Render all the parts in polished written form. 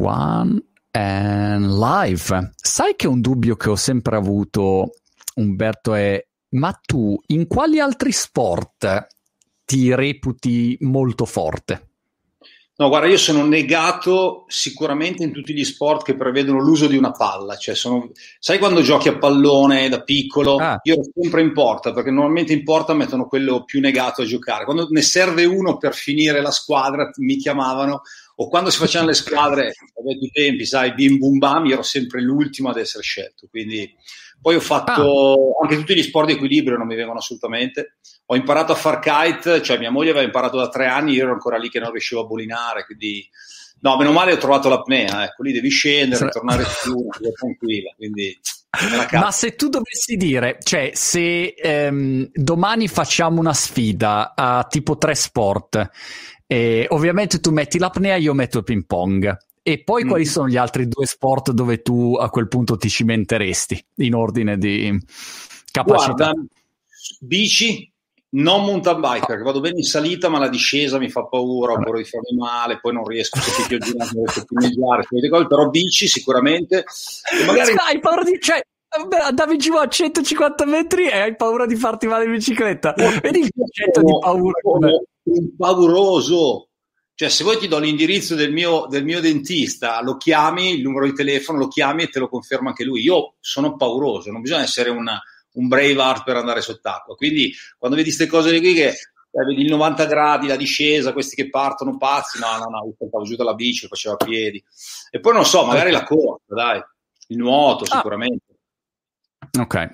One and live. Sai che un dubbio che ho sempre avuto, Umberto, è: ma tu in quali altri sport ti reputi molto forte? No, guarda, io sono negato sicuramente in tutti gli sport che prevedono l'uso di una palla. Cioè sono... Sai quando giochi a pallone da piccolo? Ah. Io ero sempre in porta, perché normalmente in porta mettono quello più negato a giocare. Quando ne serve uno per finire la squadra mi chiamavano, o quando si facevano le squadre a vecchi tempi, sai, bim bum bam, io ero sempre l'ultimo ad essere scelto. Quindi poi ho fatto anche tutti gli sport di equilibrio, non mi vengono assolutamente. Ho imparato a far kite, cioè mia moglie aveva imparato da 3 anni, io ero ancora lì che non riuscivo a bolinare, quindi no, meno male ho trovato l'apnea, ecco, lì devi scendere, tornare su, tranquilla, quindi... Ma se tu dovessi dire, cioè se domani facciamo una sfida a tipo 3 sport, ovviamente tu metti l'apnea, io metto il ping pong, e poi quali sono gli altri 2 sport dove tu a quel punto ti cimenteresti in ordine di capacità? Guarda, bici... Non mountain bike, perché vado bene in salita, ma la discesa mi fa paura, ho paura di farmi male, poi non riesco, se ti ho girato, non riesco a primeggiare, però bici sicuramente. E magari... Hai paura di... Cioè, andavi giù a 150 metri e hai paura di farti male in bicicletta. Vedi il concetto di paura. Pauroso. Cioè, se vuoi ti do l'indirizzo del mio dentista, lo chiami, il numero di telefono, lo chiami e te lo conferma anche lui. Io sono pauroso, non bisogna essere un braveheart per andare sott'acqua, quindi quando vedi queste cose qui che vedi il 90 gradi, la discesa, questi che partono pazzi, no, io stavo giù dalla bici, facevo a piedi, e poi non so, magari la corsa, dai, il nuoto sicuramente. Ok,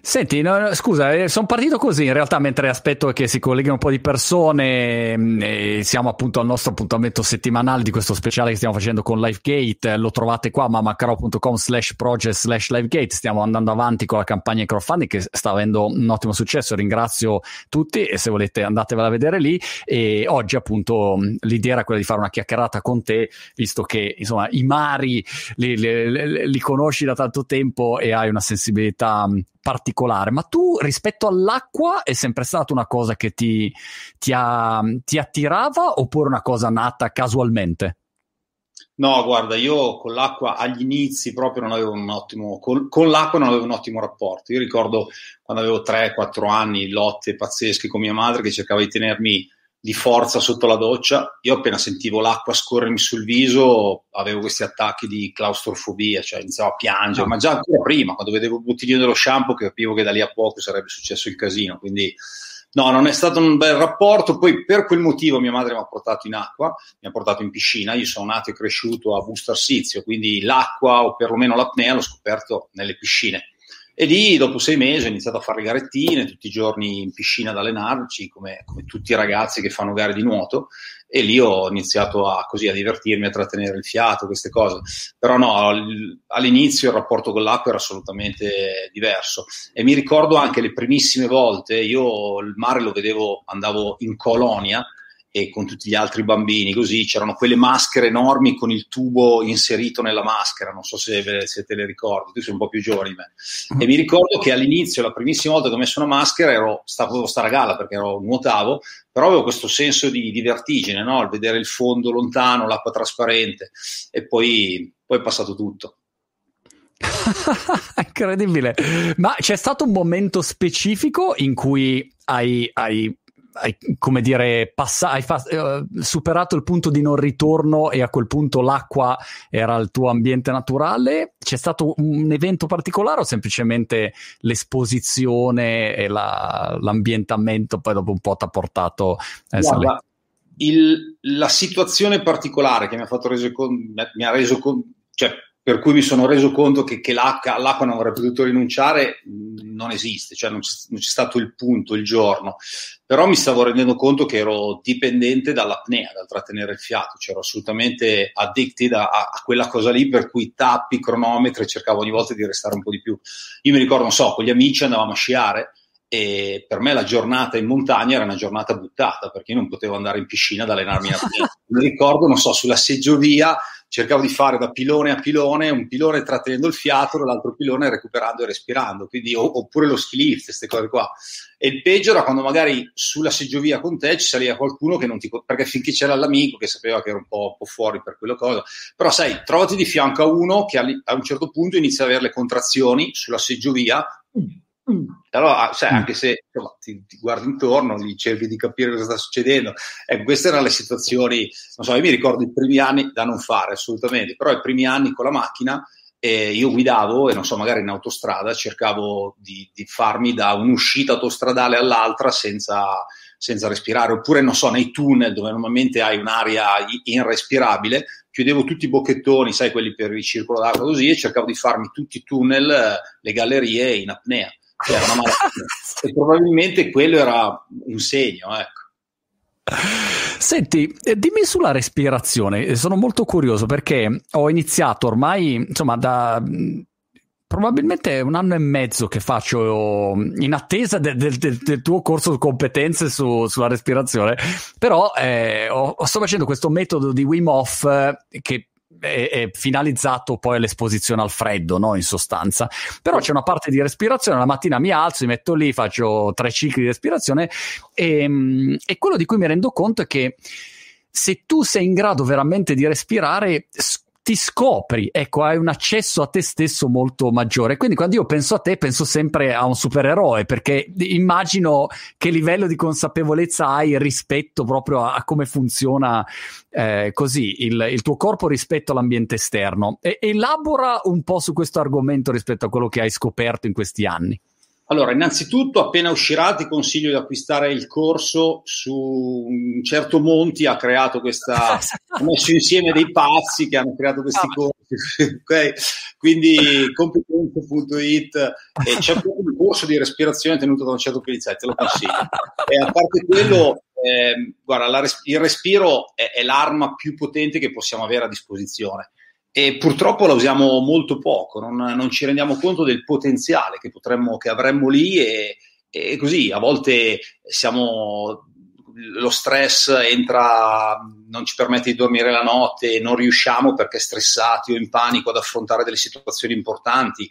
senti, scusa, sono partito così in realtà mentre aspetto che si colleghino un po' di persone, siamo appunto al nostro appuntamento settimanale di questo speciale che stiamo facendo con LifeGate, lo trovate qua mamacaro.com/project/LifeGate, stiamo andando avanti con la campagna di crowdfunding che sta avendo un ottimo successo, ringrazio tutti e se volete andatevela a vedere lì, e oggi appunto l'idea era quella di fare una chiacchierata con te, visto che insomma i mari li conosci da tanto tempo e hai una sensibilità particolare, ma tu rispetto all'acqua è sempre stata una cosa che ti attirava oppure una cosa nata casualmente? No, guarda, io con l'acqua agli inizi proprio non avevo un ottimo con l'acqua non avevo un ottimo rapporto. Io ricordo quando avevo 3-4 anni lotte pazzesche con mia madre che cercava di tenermi di forza sotto la doccia. Io appena sentivo l'acqua scorrermi sul viso avevo questi attacchi di claustrofobia, cioè iniziavo a piangere, ma già ancora prima, quando vedevo il bottiglino dello shampoo capivo che da lì a poco sarebbe successo il casino, quindi no, non è stato un bel rapporto. Poi per quel motivo mia madre mi ha portato in acqua, mi ha portato in piscina, io sono nato e cresciuto a Busto Arsizio, quindi l'acqua o perlomeno l'apnea l'ho scoperto nelle piscine. E lì dopo 6 mesi ho iniziato a fare le garettine tutti i giorni in piscina ad allenarci come tutti i ragazzi che fanno gare di nuoto, e lì ho iniziato a divertirmi, a trattenere il fiato, queste cose. Però no, all'inizio il rapporto con l'acqua era assolutamente diverso, e mi ricordo anche le primissime volte, io il mare lo vedevo, andavo in colonia e con tutti gli altri bambini, così c'erano quelle maschere enormi con il tubo inserito nella maschera, non so se te le ricordi, tu sei un po' più giovane di me, e mi ricordo che all'inizio, la primissima volta che ho messo una maschera, stavo a galla perché nuotavo, però avevo questo senso di vertigine, no? Al vedere il fondo lontano, l'acqua trasparente, e poi è passato tutto. Incredibile, ma c'è stato un momento specifico in cui hai superato il punto di non ritorno e a quel punto l'acqua era il tuo ambiente naturale? C'è stato un evento particolare o semplicemente l'esposizione e l'ambientamento poi dopo un po' ti ha portato? Guarda, la situazione particolare che mi ha fatto per cui mi sono reso conto che all'acqua non avrei potuto rinunciare, non esiste, cioè non c'è stato il punto, il giorno. Però mi stavo rendendo conto che ero dipendente dall'apnea, dal trattenere il fiato, cioè ero assolutamente addicted a quella cosa lì, per cui tappi, cronometri, cercavo ogni volta di restare un po' di più. Io mi ricordo, non so, con gli amici andavamo a sciare, e per me la giornata in montagna era una giornata buttata, perché io non potevo andare in piscina ad allenarmi in apnea. Mi ricordo, non so, sulla seggiovia, cercavo di fare da pilone a pilone, un pilone trattenendo il fiato, l'altro pilone recuperando e respirando, quindi oppure lo ski lift, queste cose qua. E il peggio era quando magari sulla seggiovia con te ci saliva qualcuno che non ti... perché finché c'era l'amico che sapeva che era un po' fuori per quella cosa, però sai, trovati di fianco a uno che a un certo punto inizia ad avere le contrazioni sulla seggiovia, allora sai, anche se insomma, ti guardi intorno, cerchi di capire cosa sta succedendo, queste erano le situazioni, non so, io mi ricordo i primi anni da non fare assolutamente, però i primi anni con la macchina io guidavo e non so, magari in autostrada cercavo di farmi da un'uscita autostradale all'altra senza respirare, oppure non so, nei tunnel dove normalmente hai un'aria irrespirabile, chiudevo tutti i bocchettoni, sai, quelli per il circolo d'acqua così, e cercavo di farmi tutti i tunnel, le gallerie in apnea. Era una malattia. E probabilmente quello era un segno, ecco. Senti, dimmi sulla respirazione, sono molto curioso perché ho iniziato ormai, insomma, da... probabilmente è 1 anno e mezzo che faccio in attesa del tuo corso di competenze sulla respirazione, però sto facendo questo metodo di Wim Hof che è finalizzato poi all'esposizione al freddo, no? In sostanza, però c'è una parte di respirazione. La mattina mi alzo, mi metto lì, faccio 3 cicli di respirazione e quello di cui mi rendo conto è che se tu sei in grado veramente di respirare ti scopri, ecco, hai un accesso a te stesso molto maggiore. Quindi quando io penso a te penso sempre a un supereroe, perché immagino che livello di consapevolezza hai rispetto proprio a come funziona così il tuo corpo rispetto all'ambiente esterno. Elabora un po' su questo argomento rispetto a quello che hai scoperto in questi anni. Allora, innanzitutto, appena uscirà, ti consiglio di acquistare il corso su un certo Monti, ha creato questa, ha messo insieme dei pazzi che hanno creato questi corsi, okay? Quindi Competence.it, c'è proprio un corso di respirazione tenuto da un certo Pelizzetti, lo consiglio. E a parte quello, guarda, il respiro è l'arma più potente che possiamo avere a disposizione. E purtroppo la usiamo molto poco, non ci rendiamo conto del potenziale che avremmo lì e così a volte lo stress entra, non ci permette di dormire la notte, non riusciamo perché stressati o in panico ad affrontare delle situazioni importanti,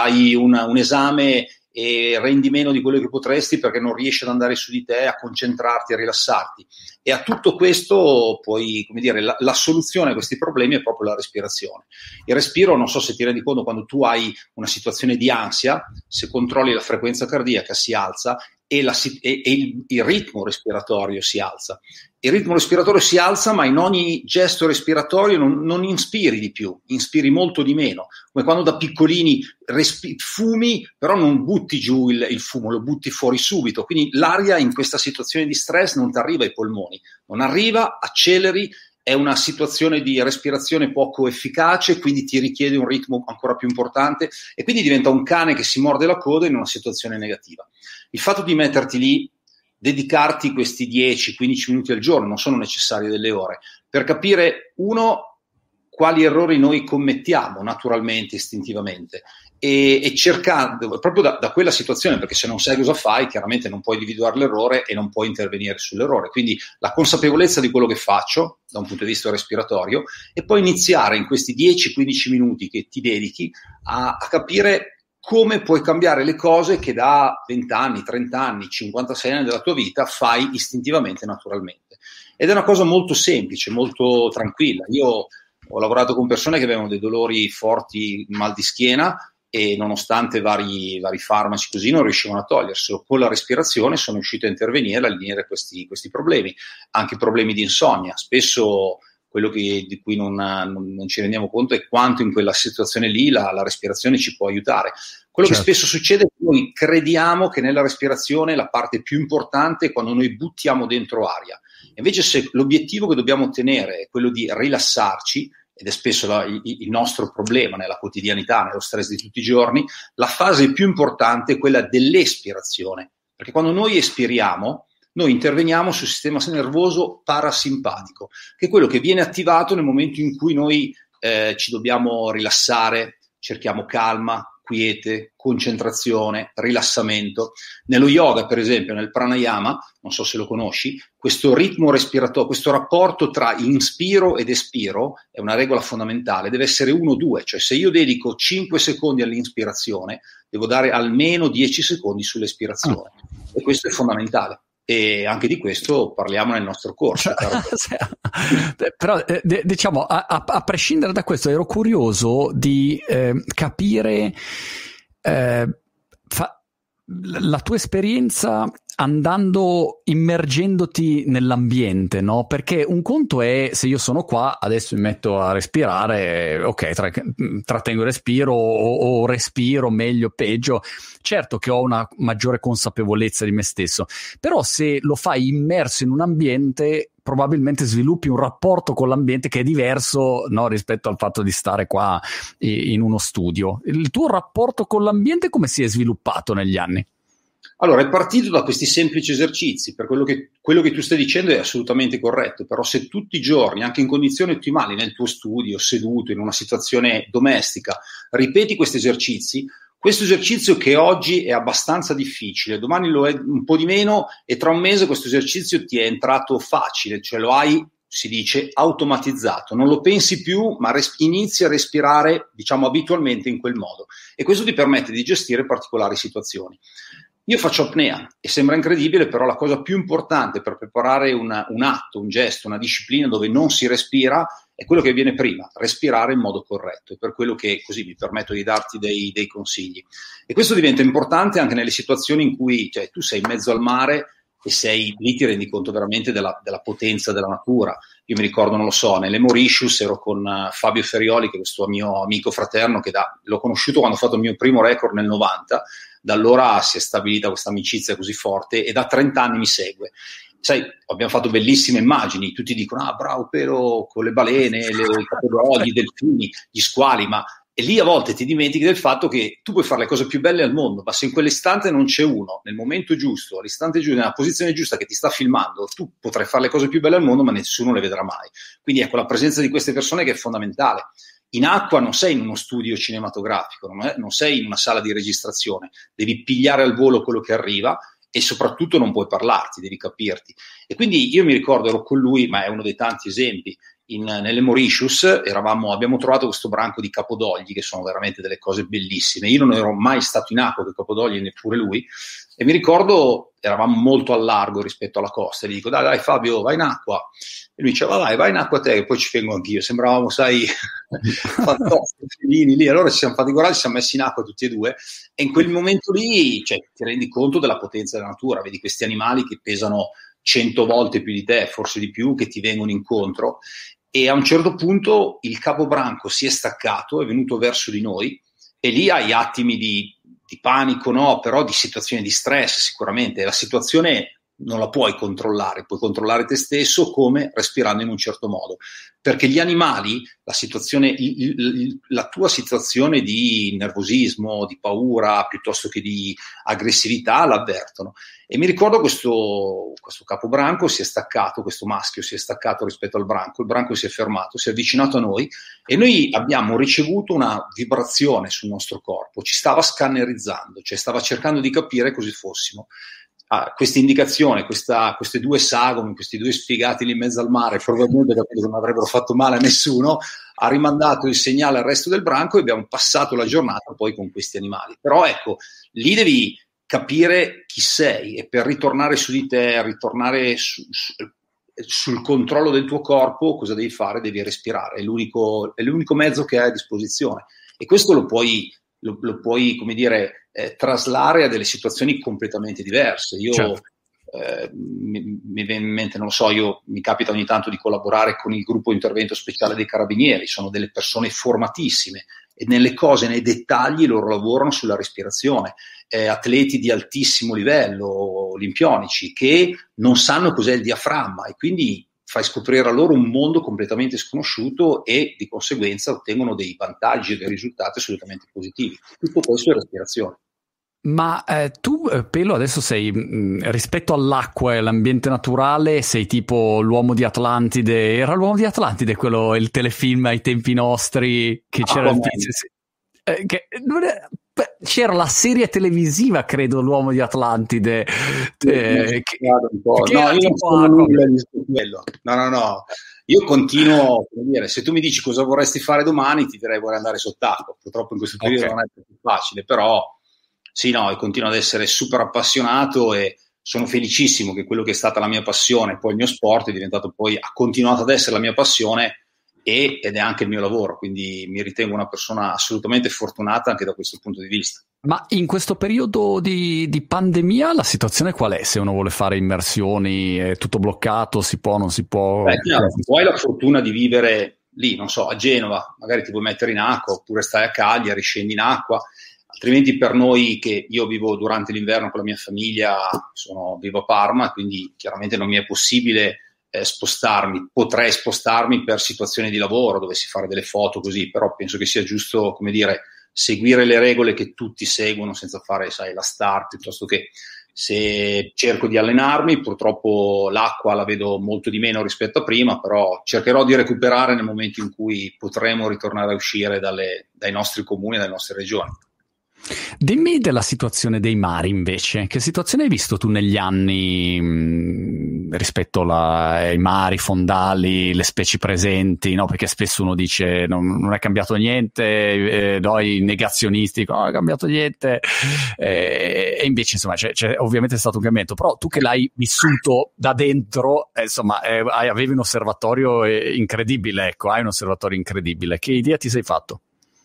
hai un esame e rendi meno di quello che potresti perché non riesci ad andare su di te, a concentrarti, a rilassarti. E a tutto questo poi, come dire, la soluzione a questi problemi è proprio la respirazione. Il respiro, non so se ti rendi conto, quando tu hai una situazione di ansia, se controlli la frequenza cardiaca si alza e il ritmo respiratorio si alza. Il ritmo respiratorio si alza, ma in ogni gesto respiratorio non inspiri di più, inspiri molto di meno. Come quando da piccolini fumi, però non butti giù il fumo, lo butti fuori subito. Quindi l'aria in questa situazione di stress non ti arriva ai polmoni, non arriva, acceleri, è una situazione di respirazione poco efficace, quindi ti richiede un ritmo ancora più importante e quindi diventa un cane che si morde la coda in una situazione negativa. Il fatto di metterti lì, dedicarti questi 10-15 minuti al giorno, non sono necessarie delle ore, per capire, uno, quali errori noi commettiamo naturalmente, istintivamente, e cercando, proprio da quella situazione, perché se non sai cosa fai, chiaramente non puoi individuare l'errore e non puoi intervenire sull'errore, quindi la consapevolezza di quello che faccio, da un punto di vista respiratorio, e poi iniziare in questi 10-15 minuti che ti dedichi a capire come puoi cambiare le cose che da 20 anni, 30 anni, 56 anni della tua vita fai istintivamente, naturalmente. Ed è una cosa molto semplice, molto tranquilla. Io ho lavorato con persone che avevano dei dolori forti, mal di schiena, e nonostante vari farmaci così non riuscivano a toglierselo. Con la respirazione sono riuscito a intervenire, a allineare questi problemi, anche problemi di insonnia. Spesso quello di cui non ci rendiamo conto è quanto in quella situazione lì la respirazione ci può aiutare. Quello certo. Che spesso succede è che noi crediamo che nella respirazione la parte più importante è quando noi buttiamo dentro aria. Invece se l'obiettivo che dobbiamo ottenere è quello di rilassarci, ed è spesso il nostro problema nella quotidianità, nello stress di tutti i giorni, la fase più importante è quella dell'espirazione. Perché quando noi espiriamo, noi interveniamo sul sistema nervoso parasimpatico, che è quello che viene attivato nel momento in cui noi ci dobbiamo rilassare, cerchiamo calma, quiete, concentrazione, rilassamento. Nello yoga, per esempio, nel pranayama, non so se lo conosci, questo ritmo respiratorio, questo rapporto tra inspiro ed espiro è una regola fondamentale, deve essere 1-2, cioè se io dedico 5 secondi all'inspirazione, devo dare almeno 10 secondi sull'espirazione. E questo è fondamentale. E anche di questo parliamo nel nostro corso. Però diciamo, a prescindere da questo, ero curioso di capire la tua esperienza immergendoti nell'ambiente, no? Perché un conto è, se io sono qua, adesso mi metto a respirare, ok, trattengo il respiro o respiro meglio o peggio, certo che ho una maggiore consapevolezza di me stesso, però se lo fai immerso in un ambiente probabilmente sviluppi un rapporto con l'ambiente che è diverso, no, rispetto al fatto di stare qua in uno studio. Il tuo rapporto con l'ambiente come si è sviluppato negli anni? Allora, è partito da questi semplici esercizi, per quello che tu stai dicendo è assolutamente corretto, però se tutti i giorni, anche in condizioni ottimali, nel tuo studio, seduto, in una situazione domestica, ripeti questi esercizi, questo esercizio che oggi è abbastanza difficile, domani lo è un po' di meno e tra un mese questo esercizio ti è entrato facile, cioè lo hai, si dice, automatizzato, non lo pensi più, ma inizi a respirare, diciamo, abitualmente in quel modo, e questo ti permette di gestire particolari situazioni. Io faccio apnea e sembra incredibile, però la cosa più importante per preparare un atto, un gesto, una disciplina dove non si respira è quello che viene prima, respirare in modo corretto, è per quello che così mi permetto di darti dei consigli. E questo diventa importante anche nelle situazioni in cui, cioè, tu sei in mezzo al mare e lì ti rendi conto veramente della potenza della natura. Io mi ricordo, non lo so, nelle Mauritius ero con Fabio Ferioli, che è questo mio amico fraterno, che l'ho conosciuto quando ho fatto il mio primo record nel 90, da allora si è stabilita questa amicizia così forte e da 30 anni mi segue. Sai, abbiamo fatto bellissime immagini, tutti dicono, ah bravo Pero, con le balene, i caproni, i delfini, gli squali, ma e lì a volte ti dimentichi del fatto che tu puoi fare le cose più belle al mondo, ma se in quell'istante non c'è uno, nel momento giusto, all'istante giusto, nella posizione giusta che ti sta filmando, tu potrai fare le cose più belle al mondo, ma nessuno le vedrà mai. Quindi ecco, la presenza di queste persone che è fondamentale. In acqua non sei in uno studio cinematografico, non sei in una sala di registrazione, devi pigliare al volo quello che arriva e soprattutto non puoi parlarti, devi capirti. E quindi io mi ricordo, ero con lui, ma è uno dei tanti esempi, nelle Mauritius abbiamo trovato questo branco di capodogli che sono veramente delle cose bellissime. Io non ero mai stato in acqua con i capodogli, neppure lui, e mi ricordo eravamo molto al largo rispetto alla costa e gli dico dai Fabio, vai in acqua, e lui diceva vai in acqua te, che poi ci vengo anch'io. Sembravamo, sai, fantastici felini lì. Allora ci siamo fatti guardare, ci siamo messi in acqua tutti e due, e in quel momento lì, cioè, ti rendi conto della potenza della natura, vedi questi animali che pesano 100 volte più di te, forse di più, che ti vengono incontro. E a un certo punto il capobranco si è staccato, è venuto verso di noi, e lì hai attimi di panico, no, però di situazioni di stress sicuramente. La situazione non la puoi controllare, puoi controllare te stesso come respirando in un certo modo. Perché gli animali, la situazione, la tua situazione di nervosismo, di paura, piuttosto che di aggressività, l'avvertono. E mi ricordo questo capobranco si è staccato, questo maschio si è staccato rispetto al branco, il branco si è fermato, si è avvicinato a noi e noi abbiamo ricevuto una vibrazione sul nostro corpo, ci stava scannerizzando, cioè stava cercando di capire cosa fossimo. Questa indicazione, queste due sagome, questi due sfigati lì in mezzo al mare, probabilmente capito che non avrebbero fatto male a nessuno, ha rimandato il segnale al resto del branco e abbiamo passato la giornata poi con questi animali. Però ecco, lì devi capire chi sei e per ritornare su di te, ritornare sul controllo del tuo corpo, cosa devi fare? Devi respirare, è l'unico mezzo che hai a disposizione e questo lo puoi, come dire, traslare a delle situazioni completamente diverse. Io, certo. Mi viene in mente, non lo so, mi capita ogni tanto di collaborare con il gruppo intervento speciale dei carabinieri, sono delle persone formatissime e nelle cose, nei dettagli loro lavorano sulla respirazione, atleti di altissimo livello, olimpionici, che non sanno cos'è il diaframma e quindi fai scoprire a loro un mondo completamente sconosciuto e di conseguenza ottengono dei vantaggi e dei risultati assolutamente positivi. Tutto questo è respirazione. Ma tu, Pelo, adesso sei, rispetto all'acqua e all'ambiente naturale, sei tipo l'uomo di Atlantide. Era l'uomo di Atlantide quello, il telefilm ai tempi nostri, che c'era il tizio... Beh, c'era la serie televisiva, credo, L'Uomo di Atlantide. No. Io continuo, come dire, se tu mi dici cosa vorresti fare domani, ti direi vorrei andare sott'acqua. Purtroppo in questo periodo non è più facile, però sì, no, continuo ad essere super appassionato e sono felicissimo che quello che è stata la mia passione, poi il mio sport, è diventato poi, ha continuato ad essere la mia passione ed è anche il mio lavoro, quindi mi ritengo una persona assolutamente fortunata anche da questo punto di vista. Ma in questo periodo di pandemia la situazione qual è? Se uno vuole fare immersioni, è tutto bloccato, si può, non si può? Beh, chiaro, tu hai la fortuna di vivere lì, non so, a Genova, magari ti puoi mettere in acqua, oppure stai a Cagliari, scendi in acqua, altrimenti per noi, che io vivo durante l'inverno con la mia famiglia, vivo a Parma, quindi chiaramente non mi è possibile spostarmi. Potrei spostarmi per situazioni di lavoro, dovessi fare delle foto così, però penso che sia giusto, come dire, seguire le regole che tutti seguono senza fare, sai, la star, piuttosto che se cerco di allenarmi, purtroppo l'acqua la vedo molto di meno rispetto a prima, però cercherò di recuperare nel momento in cui potremo ritornare a uscire dai nostri comuni, dalle nostre regioni. Dimmi della situazione dei mari invece, che situazione hai visto tu negli anni rispetto ai mari, fondali, le specie presenti, no? Perché spesso uno dice non è cambiato niente, i negazionisti dicono non è cambiato niente, e invece insomma c'è ovviamente è stato un cambiamento, però tu che l'hai vissuto da dentro, avevi un osservatorio incredibile, ecco, hai un osservatorio incredibile, che idea ti sei fatto?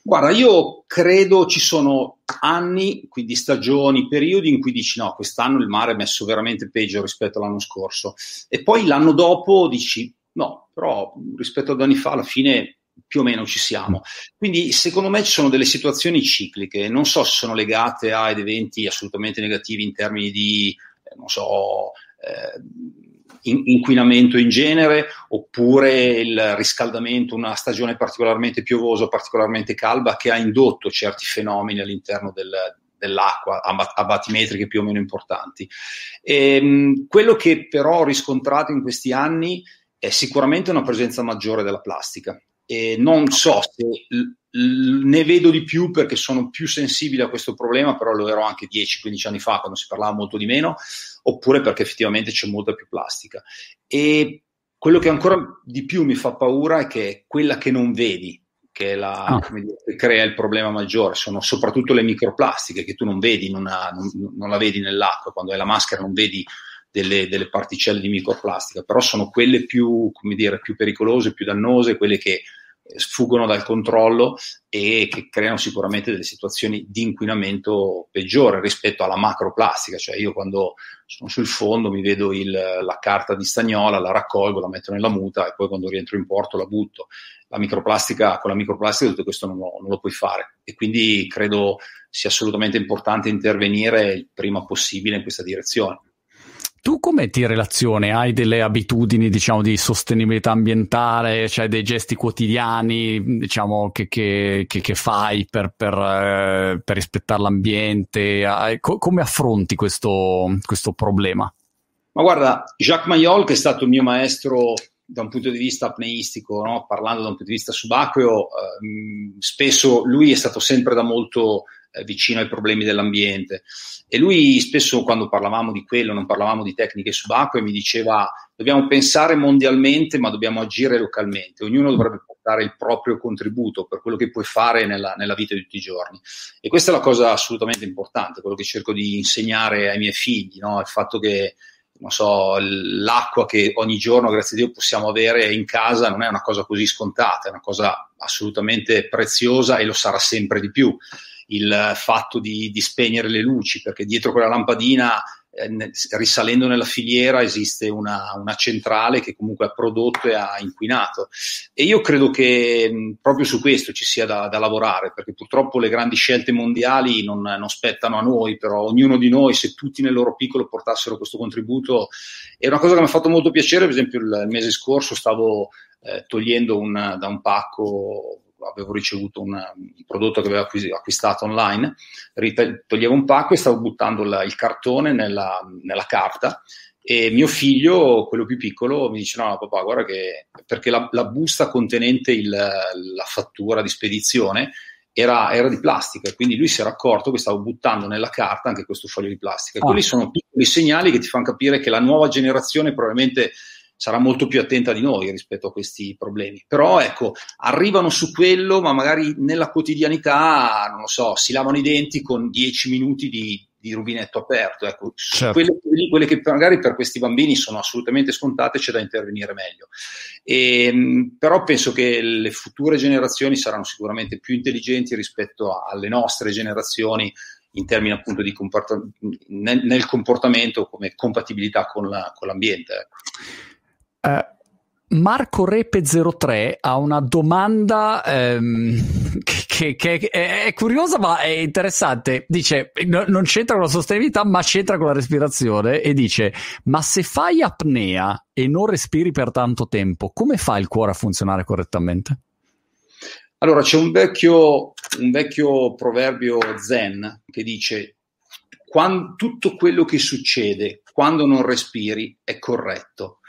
Guarda, io credo ci sono anni, quindi stagioni, periodi in cui dici no, quest'anno il mare è messo veramente peggio rispetto all'anno scorso, e poi l'anno dopo dici no, però rispetto ad anni fa alla fine più o meno ci siamo. Quindi secondo me ci sono delle situazioni cicliche, non so se sono legate ad eventi assolutamente negativi in termini di, inquinamento in genere, oppure il riscaldamento, una stagione particolarmente piovosa, particolarmente calda, che ha indotto certi fenomeni all'interno dell'acqua, a batimetriche più o meno importanti. Quello che però ho riscontrato in questi anni è sicuramente una presenza maggiore della plastica, e non so se ne vedo di più perché sono più sensibile a questo problema, però lo ero anche 10-15 anni fa quando si parlava molto di meno, oppure perché effettivamente c'è molta più plastica. E quello che ancora di più mi fa paura è che quella che non vedi, che è che crea il problema maggiore, sono soprattutto le microplastiche che tu non vedi, non la vedi nell'acqua, quando hai la maschera non vedi delle particelle di microplastica, però sono quelle più, più pericolose, più dannose, quelle che sfuggono dal controllo e che creano sicuramente delle situazioni di inquinamento peggiore rispetto alla macroplastica. Cioè io quando sono sul fondo mi vedo la carta di stagnola, la raccolgo, la metto nella muta e poi quando rientro in porto la butto. Con la microplastica tutto questo non lo puoi fare, e quindi credo sia assolutamente importante intervenire il prima possibile in questa direzione. Tu come ti relazioni? Hai delle abitudini, di sostenibilità ambientale, cioè dei gesti quotidiani, che fai per rispettare l'ambiente? Come affronti questo problema? Ma guarda, Jacques Mayol, che è stato il mio maestro da un punto di vista apneistico, no? Parlando da un punto di vista subacqueo, spesso lui è stato sempre da molto vicino ai problemi dell'ambiente, e lui spesso, quando parlavamo di quello, non parlavamo di tecniche subacquee, mi diceva: dobbiamo pensare mondialmente ma dobbiamo agire localmente, ognuno dovrebbe portare il proprio contributo per quello che puoi fare nella vita di tutti i giorni, e questa è la cosa assolutamente importante, quello che cerco di insegnare ai miei figli, no? Il fatto che l'acqua che ogni giorno, grazie a Dio, possiamo avere in casa non è una cosa così scontata, è una cosa assolutamente preziosa e lo sarà sempre di più. Il fatto di spegnere le luci, perché dietro quella lampadina, risalendo nella filiera, esiste una centrale che comunque ha prodotto e ha inquinato, e io credo che proprio su questo ci sia da lavorare, perché purtroppo le grandi scelte mondiali non spettano a noi, però ognuno di noi, se tutti nel loro piccolo portassero questo contributo. È una cosa che mi ha fatto molto piacere, per esempio il mese scorso stavo togliendo da un pacco, avevo ricevuto un prodotto che avevo acquistato online, toglievo un pacco e stavo buttando il cartone nella carta, e mio figlio, quello più piccolo, mi dice: no papà, guarda, perché la busta contenente la fattura di spedizione era di plastica, quindi lui si era accorto che stavo buttando nella carta anche questo foglio di plastica. Quelli sono piccoli segnali che ti fanno capire che la nuova generazione probabilmente sarà molto più attenta di noi rispetto a questi problemi. Però ecco, arrivano su quello, ma magari nella quotidianità, non lo so, si lavano i denti con 10 minuti di rubinetto aperto, ecco, certo. quelle che magari per questi bambini sono assolutamente scontate, c'è da intervenire meglio. Però penso che le future generazioni saranno sicuramente più intelligenti rispetto alle nostre generazioni in termini appunto di nel comportamento come compatibilità con l'ambiente. Marco Repe 03 ha una domanda che è curiosa ma è interessante. Dice: non c'entra con la sostenibilità ma c'entra con la respirazione, e dice: ma se fai apnea e non respiri per tanto tempo, come fa il cuore a funzionare correttamente? Allora, c'è un vecchio proverbio zen che dice: tutto quello che succede quando non respiri è corretto.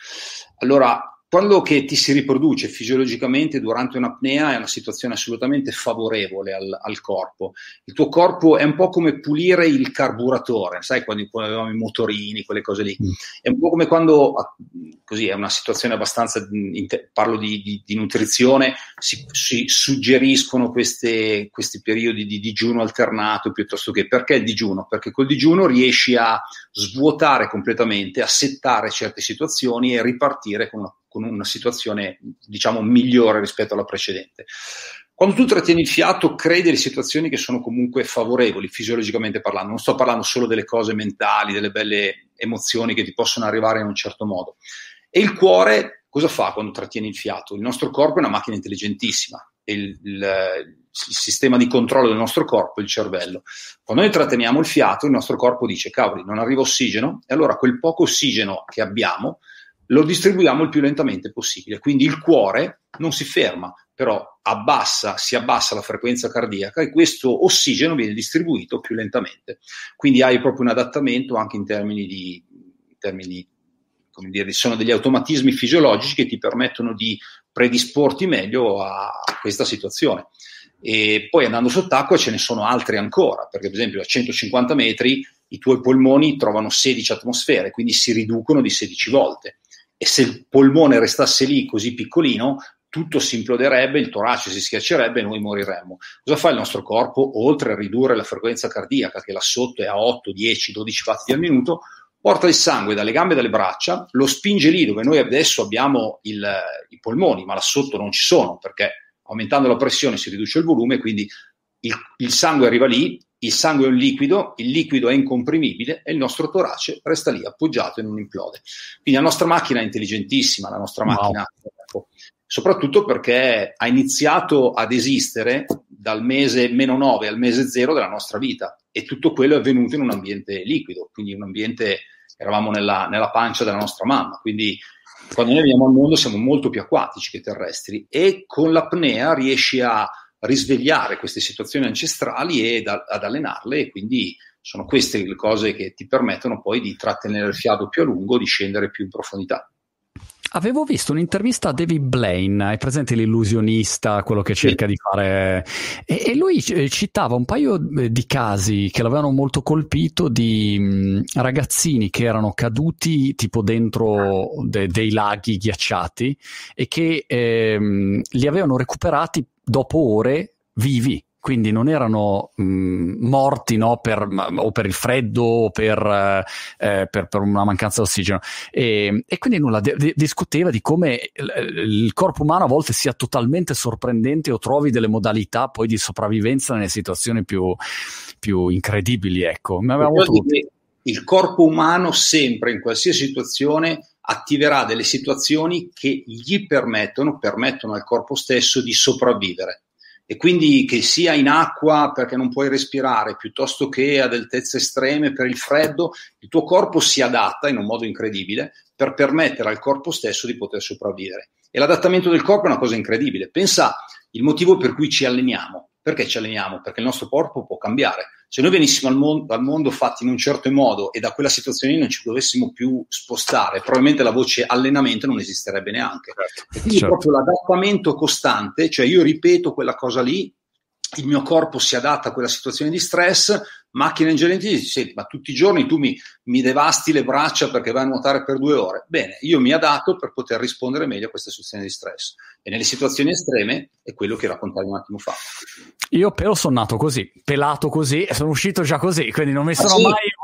Allora, quello che ti si riproduce fisiologicamente durante un'apnea è una situazione assolutamente favorevole al corpo. Il tuo corpo è un po' come pulire il carburatore, sai, quando avevamo i motorini, quelle cose lì. È un po' come quando, così, è una situazione abbastanza, parlo di nutrizione, si suggeriscono questi periodi di digiuno alternato, piuttosto che, perché il digiuno? Perché col digiuno riesci a svuotare completamente, a settare certe situazioni e ripartire con una situazione, diciamo, migliore rispetto alla precedente. Quando tu trattieni il fiato, crei delle situazioni che sono comunque favorevoli, fisiologicamente parlando. Non sto parlando solo delle cose mentali, delle belle emozioni che ti possono arrivare in un certo modo. E il cuore cosa fa quando trattieni il fiato? Il nostro corpo è una macchina intelligentissima. Il sistema di controllo del nostro corpo, il cervello. Quando noi tratteniamo il fiato, il nostro corpo dice: cavoli, non arriva ossigeno, e allora quel poco ossigeno che abbiamo lo distribuiamo il più lentamente possibile. Quindi il cuore non si ferma, però si abbassa la frequenza cardiaca e questo ossigeno viene distribuito più lentamente. Quindi hai proprio un adattamento anche in termini, come dire, sono degli automatismi fisiologici che ti permettono di predisporti meglio a questa situazione. E poi andando sott'acqua ce ne sono altri ancora, perché per esempio a 150 metri i tuoi polmoni trovano 16 atmosfere, quindi si riducono di 16 volte. E se il polmone restasse lì così piccolino, tutto si imploderebbe, il torace si schiaccerebbe e noi moriremmo. Cosa fa il nostro corpo? Oltre a ridurre la frequenza cardiaca, che là sotto è a 8, 10, 12 battiti al minuto, porta il sangue dalle gambe e dalle braccia, lo spinge lì dove noi adesso abbiamo i polmoni, ma là sotto non ci sono, perché aumentando la pressione si riduce il volume, quindi il sangue arriva lì. Il sangue è un liquido, il liquido è incomprimibile e il nostro torace resta lì appoggiato e non implode. Quindi la nostra macchina è intelligentissima, la nostra macchina, ecco, soprattutto perché ha iniziato ad esistere dal mese -9 al mese 0 della nostra vita, e tutto quello è avvenuto in un ambiente liquido, quindi un ambiente, eravamo nella pancia della nostra mamma, quindi quando noi veniamo al mondo siamo molto più acquatici che terrestri, e con l'apnea riesci a risvegliare queste situazioni ancestrali e ad allenarle, e quindi sono queste le cose che ti permettono poi di trattenere il fiato più a lungo, di scendere più in profondità. Avevo visto un'intervista a David Blaine, è presente l'illusionista, quello che cerca di fare, e lui citava un paio di casi che l'avevano molto colpito, di ragazzini che erano caduti tipo dentro dei laghi ghiacciati e che li avevano recuperati dopo ore vivi, quindi non erano morti, no, per il freddo o per una mancanza di ossigeno, e quindi nulla, discuteva di come il corpo umano a volte sia totalmente sorprendente, o trovi delle modalità poi di sopravvivenza nelle situazioni più incredibili, ecco. Mi aveva molto... Il corpo umano sempre, in qualsiasi situazione, attiverà delle situazioni che gli permettono al corpo stesso di sopravvivere. E quindi, che sia in acqua perché non puoi respirare, piuttosto che ad altezze estreme per il freddo, il tuo corpo si adatta in un modo incredibile per permettere al corpo stesso di poter sopravvivere. E l'adattamento del corpo è una cosa incredibile. Pensa il motivo per cui ci alleniamo. Perché ci alleniamo? Perché il nostro corpo può cambiare. Se noi venissimo dal mondo fatti in un certo modo e da quella situazione non ci dovessimo più spostare, probabilmente la voce allenamento non esisterebbe neanche. Certo. E quindi proprio l'adattamento costante, cioè io ripeto quella cosa lì il mio corpo si adatta a quella situazione di stress. Macchina ingerente dice, sì, ma tutti i giorni tu mi devasti le braccia perché vai a nuotare per 2 ore. Bene, io mi adatto per poter rispondere meglio a queste situazioni di stress. E nelle situazioni estreme è quello che raccontavi un attimo fa. Io però sono nato così, pelato così, sono uscito già così, quindi non mi sono mai...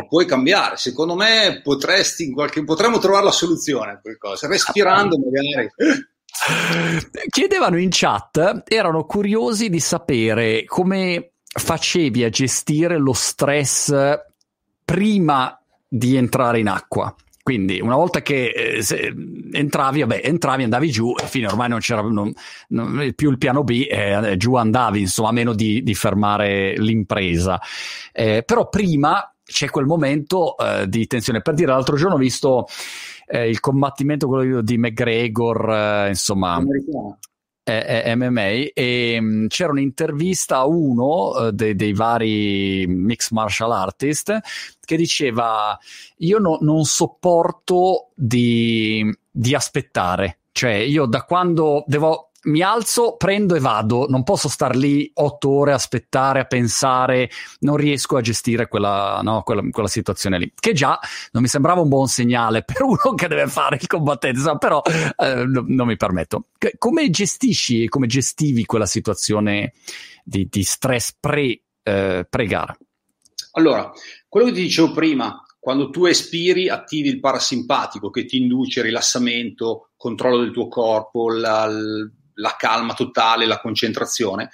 No, puoi cambiare. Secondo me potremmo trovare la soluzione a qualcosa, respirando magari... Chiedevano in chat, erano curiosi di sapere come facevi a gestire lo stress prima di entrare in acqua. Quindi una volta che entravi, andavi giù, e fine, ormai non c'era più il piano B, giù andavi, insomma, a meno di fermare l'impresa. Però prima c'è quel momento di tensione. Per dire, l'altro giorno ho visto il combattimento, quello di McGregor, insomma, MMA, e c'era un'intervista a uno dei vari mixed martial artist che diceva: io non sopporto di aspettare, cioè io da quando mi alzo, prendo e vado, non posso star lì 8 ore a aspettare, a pensare, non riesco a gestire quella situazione lì, che già non mi sembrava un buon segnale per uno che deve fare il combattente, però non mi permetto. Come gestisci e come gestivi quella situazione di stress pre-gara? Allora, quello che ti dicevo prima, quando tu espiri attivi il parasimpatico che ti induce rilassamento, controllo del tuo corpo, la calma totale, la concentrazione.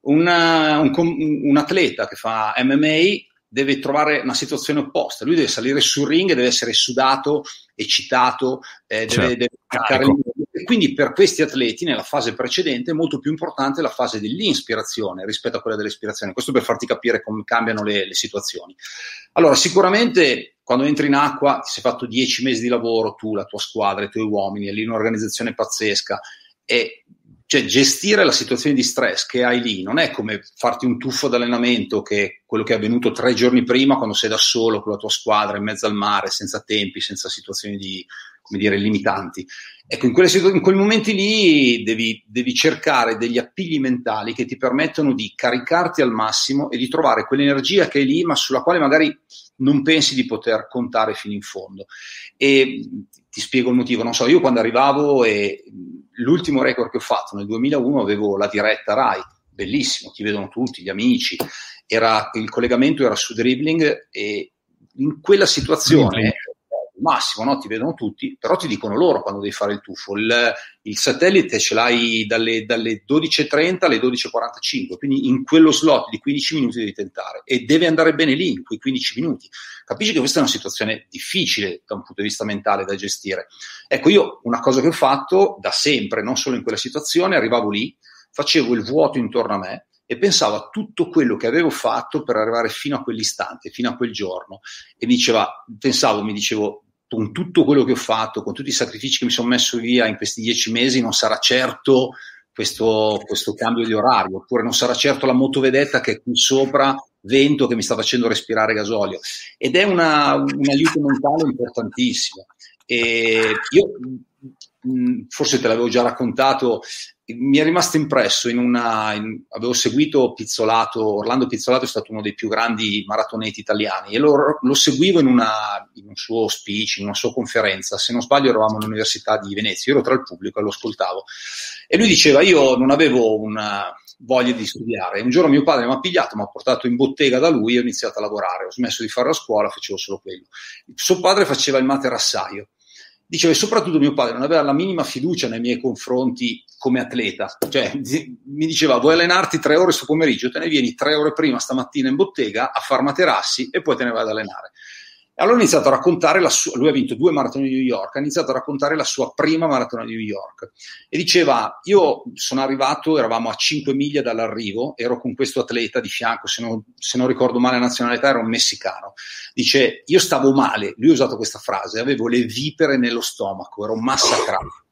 Un atleta che fa MMA deve trovare una situazione opposta. Lui deve salire sul ring e deve essere sudato, eccitato, deve attaccare il ring. E quindi per questi atleti nella fase precedente è molto più importante la fase dell'inspirazione rispetto a quella dell'espirazione. Questo per farti capire come cambiano le situazioni. Allora, sicuramente quando entri in acqua ti sei fatto 10 mesi di lavoro, tu, la tua squadra, i tuoi uomini, è lì un'organizzazione pazzesca. E cioè gestire la situazione di stress che hai lì non è come farti un tuffo d'allenamento, che è quello che è avvenuto 3 giorni prima quando sei da solo con la tua squadra in mezzo al mare, senza tempi, senza situazioni di, come dire, limitanti. Ecco, in quei momenti lì devi cercare degli appigli mentali che ti permettono di caricarti al massimo e di trovare quell'energia che è lì, ma sulla quale magari non pensi di poter contare fino in fondo. E ti spiego il motivo. Non so, io quando arrivavo l'ultimo record che ho fatto nel 2001 avevo la diretta Rai, bellissimo, ti vedono tutti, gli amici, il collegamento era su dribbling, e in quella situazione al massimo, no? Ti vedono tutti, però ti dicono loro quando devi fare il tuffo. Il satellite ce l'hai dalle 12.30 alle 12.45, quindi in quello slot di 15 minuti devi tentare, e deve andare bene lì in quei 15 minuti. Capisci che questa è una situazione difficile da un punto di vista mentale da gestire. Ecco, io una cosa che ho fatto da sempre, non solo in quella situazione, arrivavo lì, facevo il vuoto intorno a me e pensavo a tutto quello che avevo fatto per arrivare fino a quell'istante, fino a quel giorno, e mi dicevo, con tutto quello che ho fatto, con tutti i sacrifici che mi sono messo via in questi 10 mesi, non sarà certo questo cambio di orario, oppure non sarà certo la motovedetta che è qui sopra, vento che mi sta facendo respirare gasolio. Ed è un aiuto mentale importantissimo. E io, forse te l'avevo già raccontato, mi è rimasto impresso avevo seguito Pizzolato. Orlando Pizzolato è stato uno dei più grandi maratoneti italiani, e lo seguivo in un suo speech, in una sua conferenza, se non sbaglio eravamo all'Università di Venezia, io ero tra il pubblico e lo ascoltavo, e lui diceva: io non avevo una voglia di studiare, un giorno mio padre mi ha pigliato, mi ha portato in bottega da lui e ho iniziato a lavorare, ho smesso di fare la scuola, facevo solo quello. Suo padre faceva il materassaio. Diceva, soprattutto mio padre non aveva la minima fiducia nei miei confronti come atleta, cioè mi diceva: vuoi allenarti 3 ore sto pomeriggio, te ne vieni 3 ore prima stamattina in bottega a far materassi e poi te ne vai ad allenare. E allora ho iniziato a raccontare lui ha vinto 2 maratone di New York, ha iniziato a raccontare la sua prima maratona di New York, e diceva: io sono arrivato, eravamo a 5 miglia dall'arrivo, ero con questo atleta di fianco, se non ricordo male la nazionalità era un messicano. Dice: io stavo male, lui ha usato questa frase, avevo le vipere nello stomaco, ero massacrato.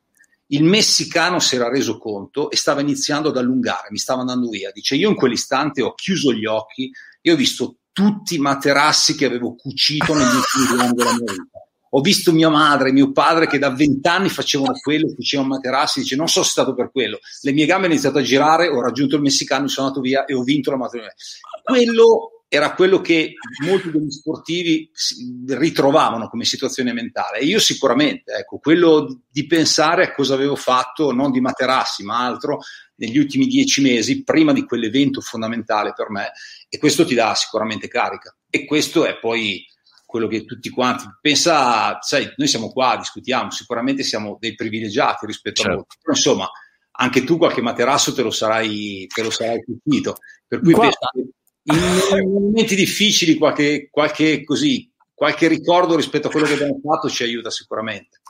Il messicano si era reso conto e stava iniziando ad allungare, mi stava andando via. Dice: io in quell'istante ho chiuso gli occhi e ho visto tutti i materassi che avevo cucito negli ultimi 2 anni della mia vita. Ho visto mia madre e mio padre che da 20 anni facevano quello, facevano materassi, dice non sono stato per quello, le mie gambe hanno iniziato a girare, ho raggiunto il messicano, sono andato via e ho vinto la matrimonio. Quello era quello che molti degli sportivi ritrovavano come situazione mentale, e io sicuramente, ecco, quello di pensare a cosa avevo fatto, non di materassi ma altro, negli ultimi 10 mesi prima di quell'evento fondamentale per me, e questo ti dà sicuramente carica, e questo è poi quello che tutti quanti, pensa, sai, noi siamo qua, discutiamo, sicuramente siamo dei privilegiati rispetto certo. a molti, però insomma, anche tu qualche materasso te lo sarai cucito, per cui pensa, in momenti difficili qualche ricordo rispetto a quello che abbiamo fatto ci aiuta sicuramente.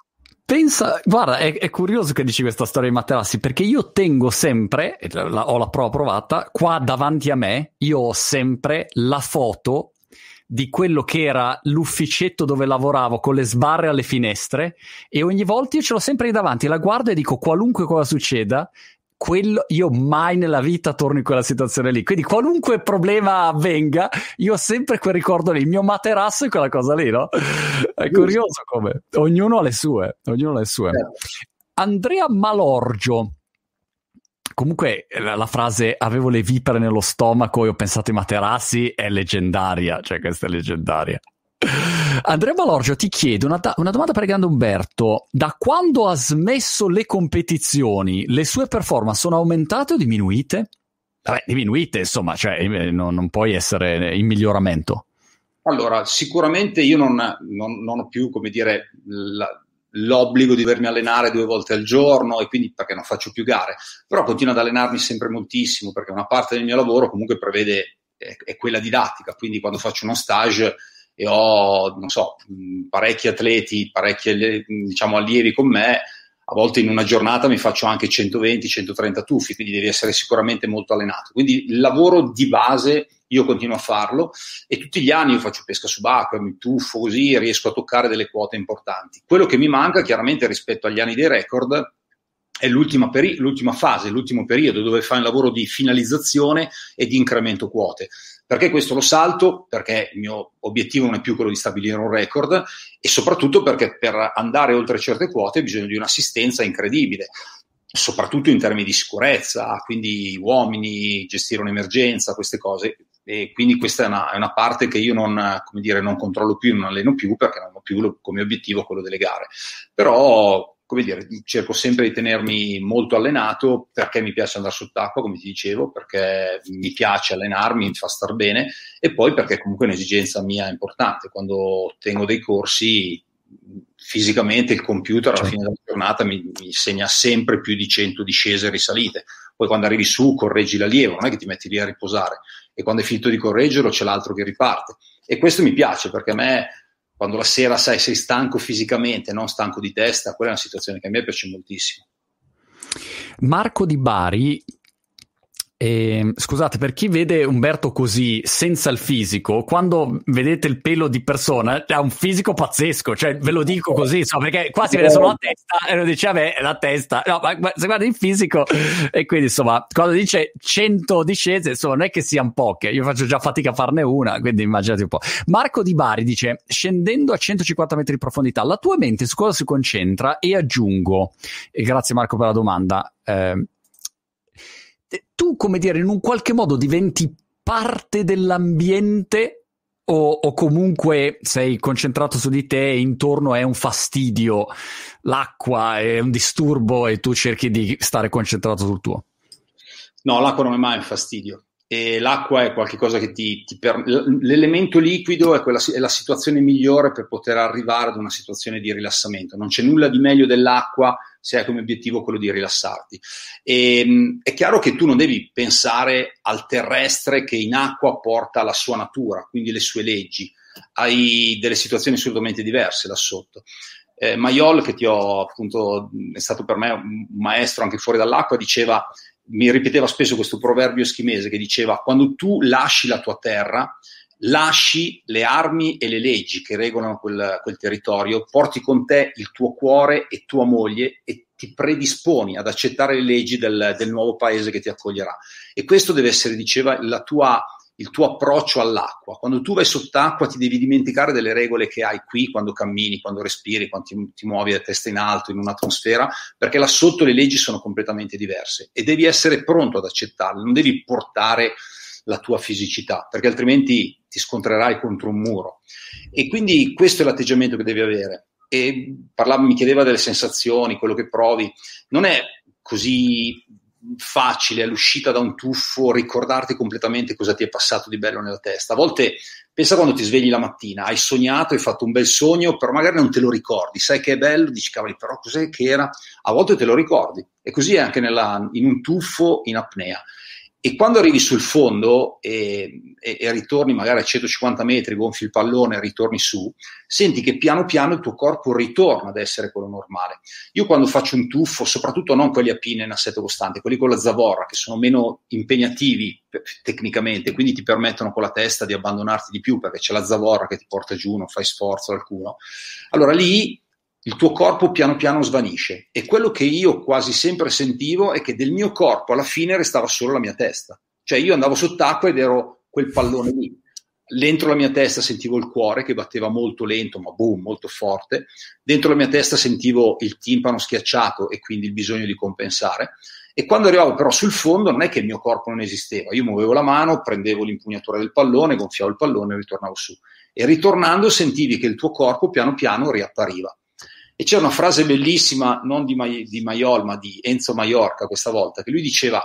Pensa, guarda, è curioso che dici questa storia dei materassi, perché io tengo sempre, ho la prova provata, qua davanti a me, io ho sempre la foto di quello che era l'ufficetto dove lavoravo con le sbarre alle finestre, e ogni volta io ce l'ho sempre davanti, la guardo e dico qualunque cosa succeda, quello io mai nella vita torno in quella situazione lì, quindi qualunque problema avvenga io ho sempre quel ricordo lì, il mio materasso e quella cosa lì, no? È curioso come ognuno ha le sue. Andrea Malorgio, comunque la frase avevo le vipere nello stomaco e ho pensato ai materassi è leggendaria, cioè questa è leggendaria. Andrea Malorgio ti chiedo una domanda per il grande Umberto: da quando ha smesso le competizioni le sue performance sono aumentate o diminuite? Vabbè, diminuite insomma, cioè non puoi essere in miglioramento. Allora sicuramente io non ho più, come dire, l'obbligo di dovermi allenare 2 volte al giorno, e quindi perché non faccio più gare, però continuo ad allenarmi sempre moltissimo, perché una parte del mio lavoro comunque prevede è quella didattica, quindi quando faccio uno stage e ho, non so, parecchi atleti, parecchi, diciamo, allievi con me, a volte in una giornata mi faccio anche 120-130 tuffi, quindi devi essere sicuramente molto allenato, quindi il lavoro di base io continuo a farlo, e tutti gli anni io faccio pesca subacquea, mi tuffo così, riesco a toccare delle quote importanti. Quello che mi manca chiaramente rispetto agli anni dei record è l'ultima fase, l'ultimo periodo dove fai un lavoro di finalizzazione e di incremento quote. Perché questo lo salto? Perché il mio obiettivo non è più quello di stabilire un record, e soprattutto perché per andare oltre certe quote bisogna di un'assistenza incredibile, soprattutto in termini di sicurezza, quindi uomini, gestire un'emergenza, queste cose. E quindi questa è una parte che io non, come dire, non controllo più, non alleno più, perché non ho più come obiettivo quello delle gare. Però, come dire, cerco sempre di tenermi molto allenato, perché mi piace andare sott'acqua, come ti dicevo, perché mi piace allenarmi, mi fa star bene, e poi perché comunque è un'esigenza mia importante. Quando tengo dei corsi, fisicamente il computer alla fine della giornata mi segna sempre più di 100 discese e risalite. Poi quando arrivi su correggi l'allievo, non è che ti metti lì a riposare, e quando è finito di correggerlo c'è l'altro che riparte, e questo mi piace, perché a me quando la sera sai sei stanco fisicamente, non stanco di testa, quella è una situazione che a me piace moltissimo. Marco di Bari, scusate, per chi vede Umberto così senza il fisico, quando vedete il pelo di persona ha un fisico pazzesco, cioè ve lo dico così, so, perché qua si vede solo la testa e lo dice a me la testa, no, ma se guarda il fisico, e quindi insomma quando dice 100 discese insomma non è che siano poche, io faccio già fatica a farne una, quindi immaginate un po'. Marco Di Bari dice: scendendo a 150 metri di profondità la tua mente su cosa si concentra? E aggiungo, e grazie Marco per la domanda, tu, come dire, in un qualche modo diventi parte dell'ambiente, o comunque sei concentrato su di te e intorno è un fastidio, l'acqua è un disturbo e tu cerchi di stare concentrato sul tuo? No, l'acqua non è mai un fastidio, e l'acqua è qualcosa che l'elemento liquido è la situazione migliore per poter arrivare ad una situazione di rilassamento. Non c'è nulla di meglio dell'acqua se hai come obiettivo quello di rilassarti. È chiaro che tu non devi pensare al terrestre che in acqua porta la sua natura, quindi le sue leggi, hai delle situazioni assolutamente diverse là sotto. Mayol, che ti ho appunto, è stato per me un maestro anche fuori dall'acqua, mi ripeteva spesso questo proverbio eschimese che diceva: quando tu lasci la tua terra, lasci le armi e le leggi che regolano quel territorio, porti con te il tuo cuore e tua moglie e ti predisponi ad accettare le leggi del nuovo paese che ti accoglierà. E questo deve essere, diceva, la tua il tuo approccio all'acqua. Quando tu vai sott'acqua ti devi dimenticare delle regole che hai qui quando cammini, quando respiri, quando ti muovi a testa in alto in un'atmosfera, perché là sotto le leggi sono completamente diverse e devi essere pronto ad accettarle, non devi portare la tua fisicità, perché altrimenti ti scontrerai contro un muro. E quindi questo è l'atteggiamento che devi avere. E mi chiedeva delle sensazioni, quello che provi. Non è così facile all'uscita da un tuffo ricordarti completamente cosa ti è passato di bello nella testa. A volte pensa quando ti svegli la mattina, hai sognato, hai fatto un bel sogno, però magari non te lo ricordi, sai che è bello, dici cavoli, però cos'è che era? A volte te lo ricordi, e così è anche in un tuffo in apnea. E quando arrivi sul fondo e ritorni magari a 150 metri, gonfi il pallone e ritorni su, senti che piano piano il tuo corpo ritorna ad essere quello normale. Io quando faccio un tuffo, soprattutto non quelli a pinne in assetto costante, quelli con la zavorra, che sono meno impegnativi tecnicamente, quindi ti permettono con la testa di abbandonarti di più, perché c'è la zavorra che ti porta giù, non fai sforzo alcuno. Allora lì il tuo corpo piano piano svanisce, e quello che io quasi sempre sentivo è che del mio corpo alla fine restava solo la mia testa, cioè io andavo sott'acqua ed ero quel pallone lì, dentro la mia testa sentivo il cuore che batteva molto lento ma boom, molto forte, dentro la mia testa sentivo il timpano schiacciato e quindi il bisogno di compensare. E quando arrivavo però sul fondo non è che il mio corpo non esisteva, io muovevo la mano, prendevo l'impugnatura del pallone, gonfiavo il pallone e ritornavo su, e ritornando sentivi che il tuo corpo piano piano riappariva. E c'è una frase bellissima, non di Mayol, ma di Enzo Maiorca questa volta, che lui diceva,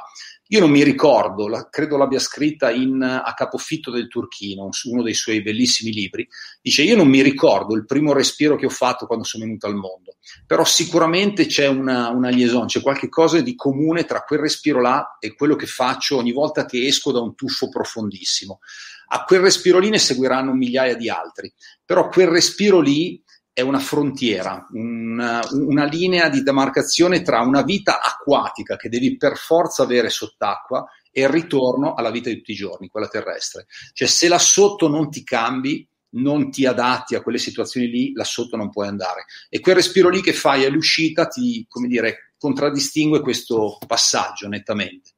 io non mi ricordo, credo l'abbia scritta a capofitto del Turchino, uno dei suoi bellissimi libri, dice, io non mi ricordo il primo respiro che ho fatto quando sono venuto al mondo, però sicuramente c'è una liaison, c'è qualche cosa di comune tra quel respiro là e quello che faccio ogni volta che esco da un tuffo profondissimo. A quel respiro lì ne seguiranno migliaia di altri, però quel respiro lì è una frontiera, una linea di demarcazione tra una vita acquatica che devi per forza avere sott'acqua e il ritorno alla vita di tutti i giorni, quella terrestre. Cioè se là sotto non ti cambi, non ti adatti a quelle situazioni lì, là sotto non puoi andare. E quel respiro lì che fai all'uscita ti, come dire, contraddistingue questo passaggio nettamente.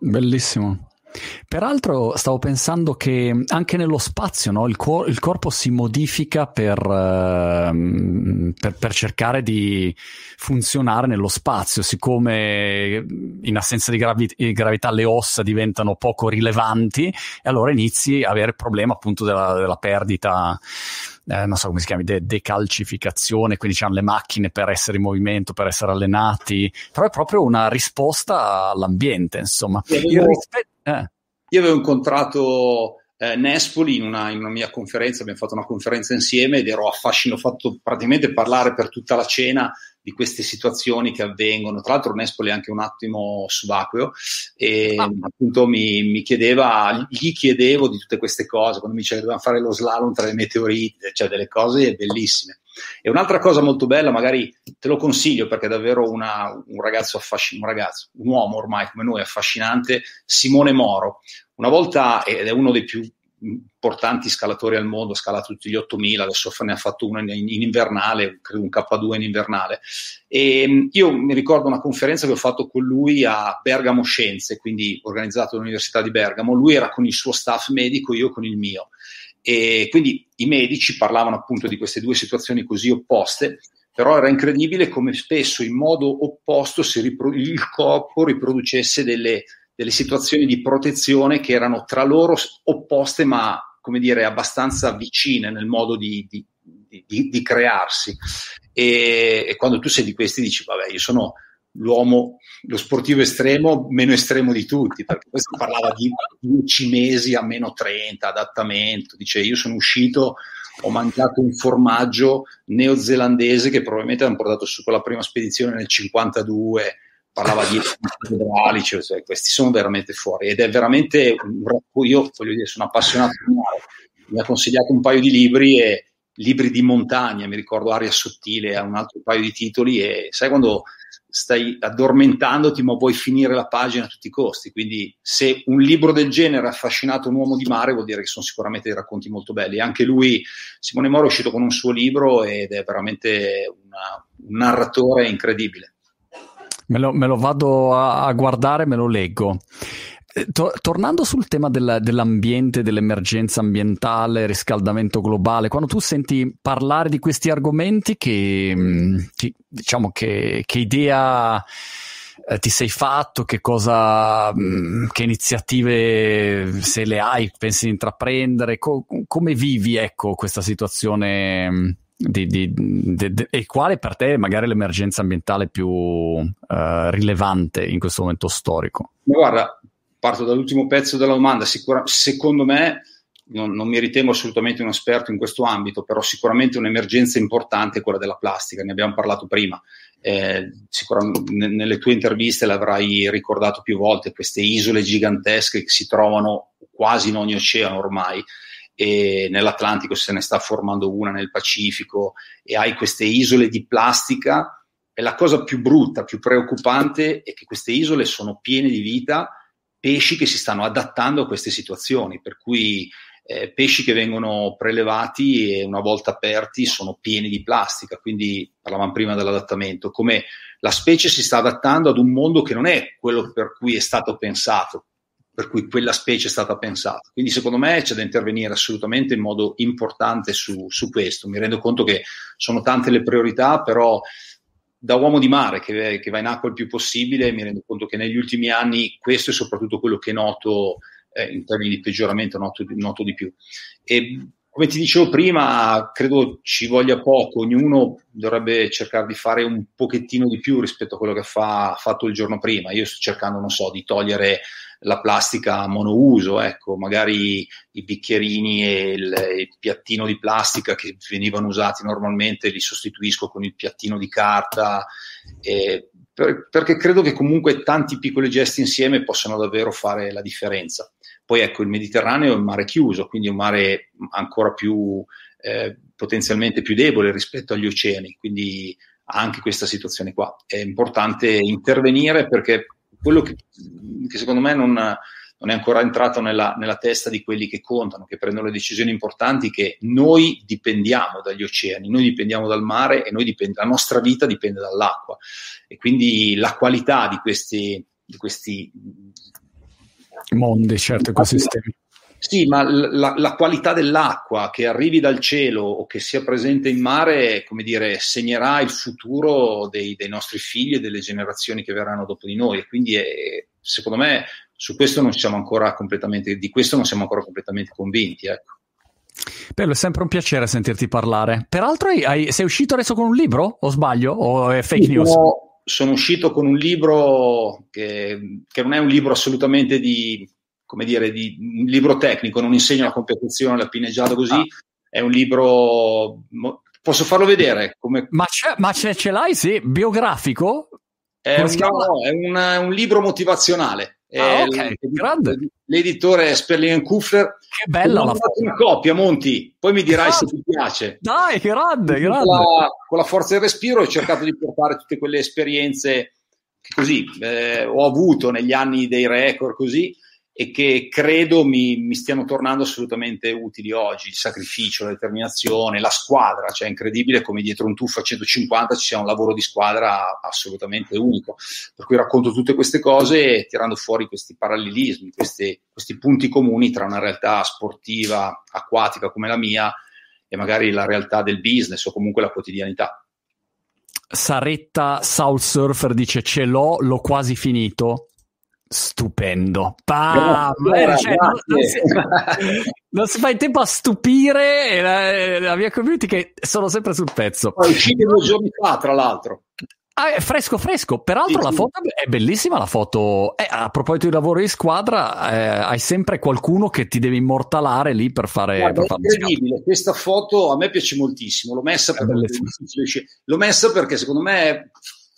Bellissimo. Peraltro stavo pensando che anche nello spazio, no? Il corpo si modifica per cercare di funzionare nello spazio, siccome in assenza di gravità le ossa diventano poco rilevanti, e allora inizi a avere il problema appunto della perdita, non so come si chiami, decalcificazione, quindi c'hanno le macchine per essere in movimento, per essere allenati, però è proprio una risposta all'ambiente, insomma. Io avevo incontrato Nespoli in una mia conferenza, abbiamo fatto una conferenza insieme ed ero affascinato, ho fatto praticamente parlare per tutta la cena di queste situazioni che avvengono. Tra l'altro Nespoli è anche un attimo subacqueo e appunto gli chiedevo di tutte queste cose, quando mi diceva che dovevamo fare lo slalom tra le meteorite, cioè delle cose bellissime. E un'altra cosa molto bella, magari te lo consiglio perché è davvero un uomo ormai come noi affascinante, Simone Moro. Una volta, ed è uno dei più importanti scalatori al mondo, ha scalato tutti gli 8000, adesso ne ha fatto uno in invernale, credo un K2 in invernale, e io mi ricordo una conferenza che ho fatto con lui a Bergamo Scienze, quindi organizzato all'Università di Bergamo, lui era con il suo staff medico, io con il mio, e quindi i medici parlavano appunto di queste due situazioni così opposte, però era incredibile come spesso in modo opposto il corpo riproducesse delle situazioni di protezione che erano tra loro opposte, ma come dire abbastanza vicine nel modo di crearsi. E quando tu sei di questi dici, vabbè, io sono l'uomo, lo sportivo estremo, meno estremo di tutti, perché questo parlava di 10 mesi a -30, adattamento, dice io sono uscito, ho mangiato un formaggio neozelandese che probabilmente hanno portato su con la prima spedizione nel 52, parlava di federali, cioè, questi sono veramente fuori, ed è veramente io voglio dire, sono appassionato di mare, mi ha consigliato un paio di libri e libri di montagna, mi ricordo Aria Sottile, ha un altro paio di titoli, e sai quando stai addormentandoti ma vuoi finire la pagina a tutti i costi, quindi se un libro del genere ha affascinato un uomo di mare vuol dire che sono sicuramente dei racconti molto belli. Anche lui, Simone Moro, è uscito con un suo libro ed è veramente un narratore incredibile. Me lo vado a guardare, me lo leggo. Tornando sul tema dell'ambiente, dell'emergenza ambientale, riscaldamento globale, quando tu senti parlare di questi argomenti, che idea ti sei fatto, che iniziative, se le hai, pensi di intraprendere, come vivi, ecco, questa situazione e quale per te magari l'emergenza ambientale più rilevante in questo momento storico? Guarda, parto dall'ultimo pezzo della domanda. Secondo me, non mi ritengo assolutamente un esperto in questo ambito, però sicuramente un'emergenza importante è quella della plastica, ne abbiamo parlato prima. Sicuramente nelle tue interviste l'avrai ricordato più volte, queste isole gigantesche che si trovano quasi in ogni oceano ormai, e nell'Atlantico se ne sta formando una, nel Pacifico, e hai queste isole di plastica, e la cosa più brutta, più preoccupante è che queste isole sono piene di vita, pesci che si stanno adattando a queste situazioni, per cui pesci che vengono prelevati e una volta aperti sono pieni di plastica, quindi parlavamo prima dell'adattamento, come la specie si sta adattando ad un mondo che non è quello per cui è stato pensato, per cui quella specie è stata pensata. Quindi secondo me c'è da intervenire assolutamente in modo importante su questo. Mi rendo conto che sono tante le priorità, però da uomo di mare che va in acqua il più possibile, mi rendo conto che negli ultimi anni questo è soprattutto quello che noto in termini di peggioramento, noto di più. E come ti dicevo prima, credo ci voglia poco, ognuno dovrebbe cercare di fare un pochettino di più rispetto a quello che ha fatto il giorno prima. Io sto cercando, non so, di togliere la plastica monouso, ecco, magari i bicchierini e il piattino di plastica che venivano usati normalmente li sostituisco con il piattino di carta, perché credo che comunque tanti piccoli gesti insieme possano davvero fare la differenza. Poi ecco, il Mediterraneo è un mare chiuso, quindi è un mare ancora più potenzialmente più debole rispetto agli oceani, quindi anche questa situazione qua è importante intervenire, perché quello che secondo me non è ancora entrato nella testa di quelli che contano, che prendono le decisioni importanti, che noi dipendiamo dagli oceani, noi dipendiamo dal mare e la nostra vita dipende dall'acqua. E quindi la qualità di questi mondi, certo, ecosistemi. Sì, ma la qualità dell'acqua che arrivi dal cielo o che sia presente in mare, come dire, segnerà il futuro dei nostri figli e delle generazioni che verranno dopo di noi. Quindi secondo me su questo non siamo ancora completamente convinti, ecco. Bello, è sempre un piacere sentirti parlare. Peraltro sei uscito adesso con un libro, o sbaglio? O è fake news? Sono uscito con un libro che non è un libro assolutamente di un libro tecnico, non insegno la competizione, la pineggiata così, È un libro, posso farlo vedere? Ce l'hai, sì, biografico? È un libro motivazionale. Okay. Grande. L'editore è Sperling & Kuffler. Che bella la foto. In copia, Monti, poi mi dirai se ti piace. Dai, grande. Con la forza del respiro ho cercato di portare tutte quelle esperienze che così ho avuto negli anni dei record, così, e che credo mi stiano tornando assolutamente utili oggi. Il sacrificio, la determinazione, la squadra, cioè è incredibile come dietro un tuffo a 150 ci sia un lavoro di squadra assolutamente unico, per cui racconto tutte queste cose tirando fuori questi parallelismi, questi punti comuni tra una realtà sportiva, acquatica come la mia e magari la realtà del business o comunque la quotidianità. Saretta South Surfer dice: ce l'ho quasi finito. Stupendo. Non si fa in tempo a stupire la mia community, che sono sempre sul pezzo. È uscito 2 giorni fa, tra l'altro. È fresco. Peraltro sì. La foto è bellissima, la foto. A proposito di lavoro di squadra, hai sempre qualcuno che ti deve immortalare lì per fare. Guarda, è incredibile. Questa foto a me piace moltissimo. L'ho messa perché secondo me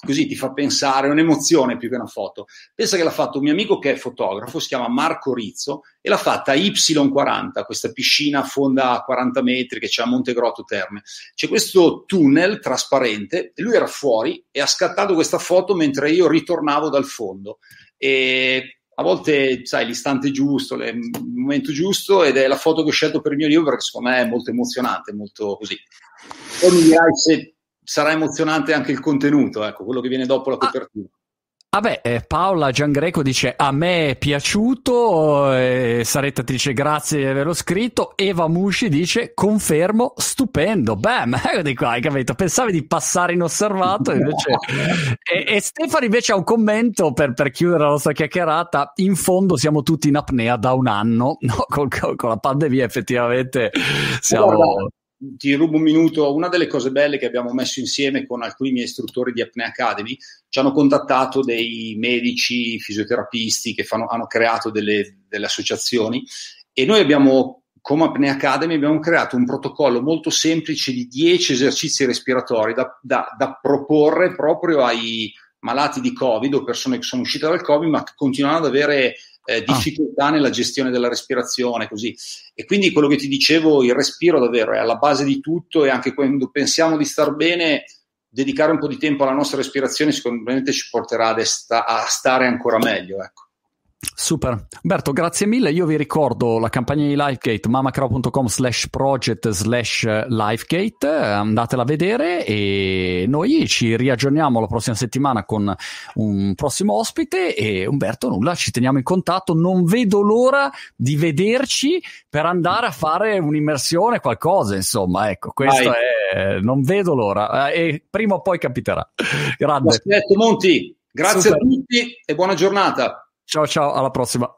così ti fa pensare, è un'emozione più che una foto. Pensa che l'ha fatto un mio amico che è fotografo, si chiama Marco Rizzo, e l'ha fatta a Y40, questa piscina a fonda a 40 metri che c'è a Montegrotto Terme. C'è questo tunnel trasparente, lui era fuori e ha scattato questa foto mentre io ritornavo dal fondo. E a volte, sai, l'istante giusto, il momento giusto, ed è la foto che ho scelto per il mio libro perché secondo me è molto emozionante, molto così. Poi mi dirai se sarà emozionante anche il contenuto, ecco, quello che viene dopo la copertura. Vabbè, Paola Giangreco dice: a me è piaciuto. Saretta ti dice grazie di averlo scritto. Eva Musci dice confermo, stupendo. Bam, di qua, hai capito? Pensavi di passare inosservato invece... e Stefano invece ha un commento per chiudere la nostra chiacchierata. In fondo siamo tutti in apnea da un anno, no? Con la pandemia effettivamente siamo... Allora, ti rubo un minuto. Una delle cose belle che abbiamo messo insieme con alcuni miei istruttori di Apnea Academy, ci hanno contattato dei medici, fisioterapisti che hanno creato delle associazioni, e noi abbiamo, come Apnea Academy, abbiamo creato un protocollo molto semplice di 10 esercizi respiratori da proporre proprio ai malati di Covid o persone che sono uscite dal Covid ma che continuano ad avere difficoltà nella gestione della respirazione, così. E quindi quello che ti dicevo, il respiro davvero è alla base di tutto, e anche quando pensiamo di star bene, dedicare un po' di tempo alla nostra respirazione sicuramente ci porterà a stare ancora meglio, ecco. Super. Umberto, grazie mille. Io vi ricordo la campagna di LifeGate, mamacrao.com/project/LifeGate, andatela a vedere, e noi ci riaggiorniamo la prossima settimana con un prossimo ospite. E Umberto, nulla, ci teniamo in contatto, non vedo l'ora di vederci per andare a fare un'immersione, qualcosa, insomma, ecco, questo è, non vedo l'ora, e prima o poi capiterà. Grande. Aspetto, Monti, grazie. Super. A tutti e buona giornata. Ciao ciao, alla prossima.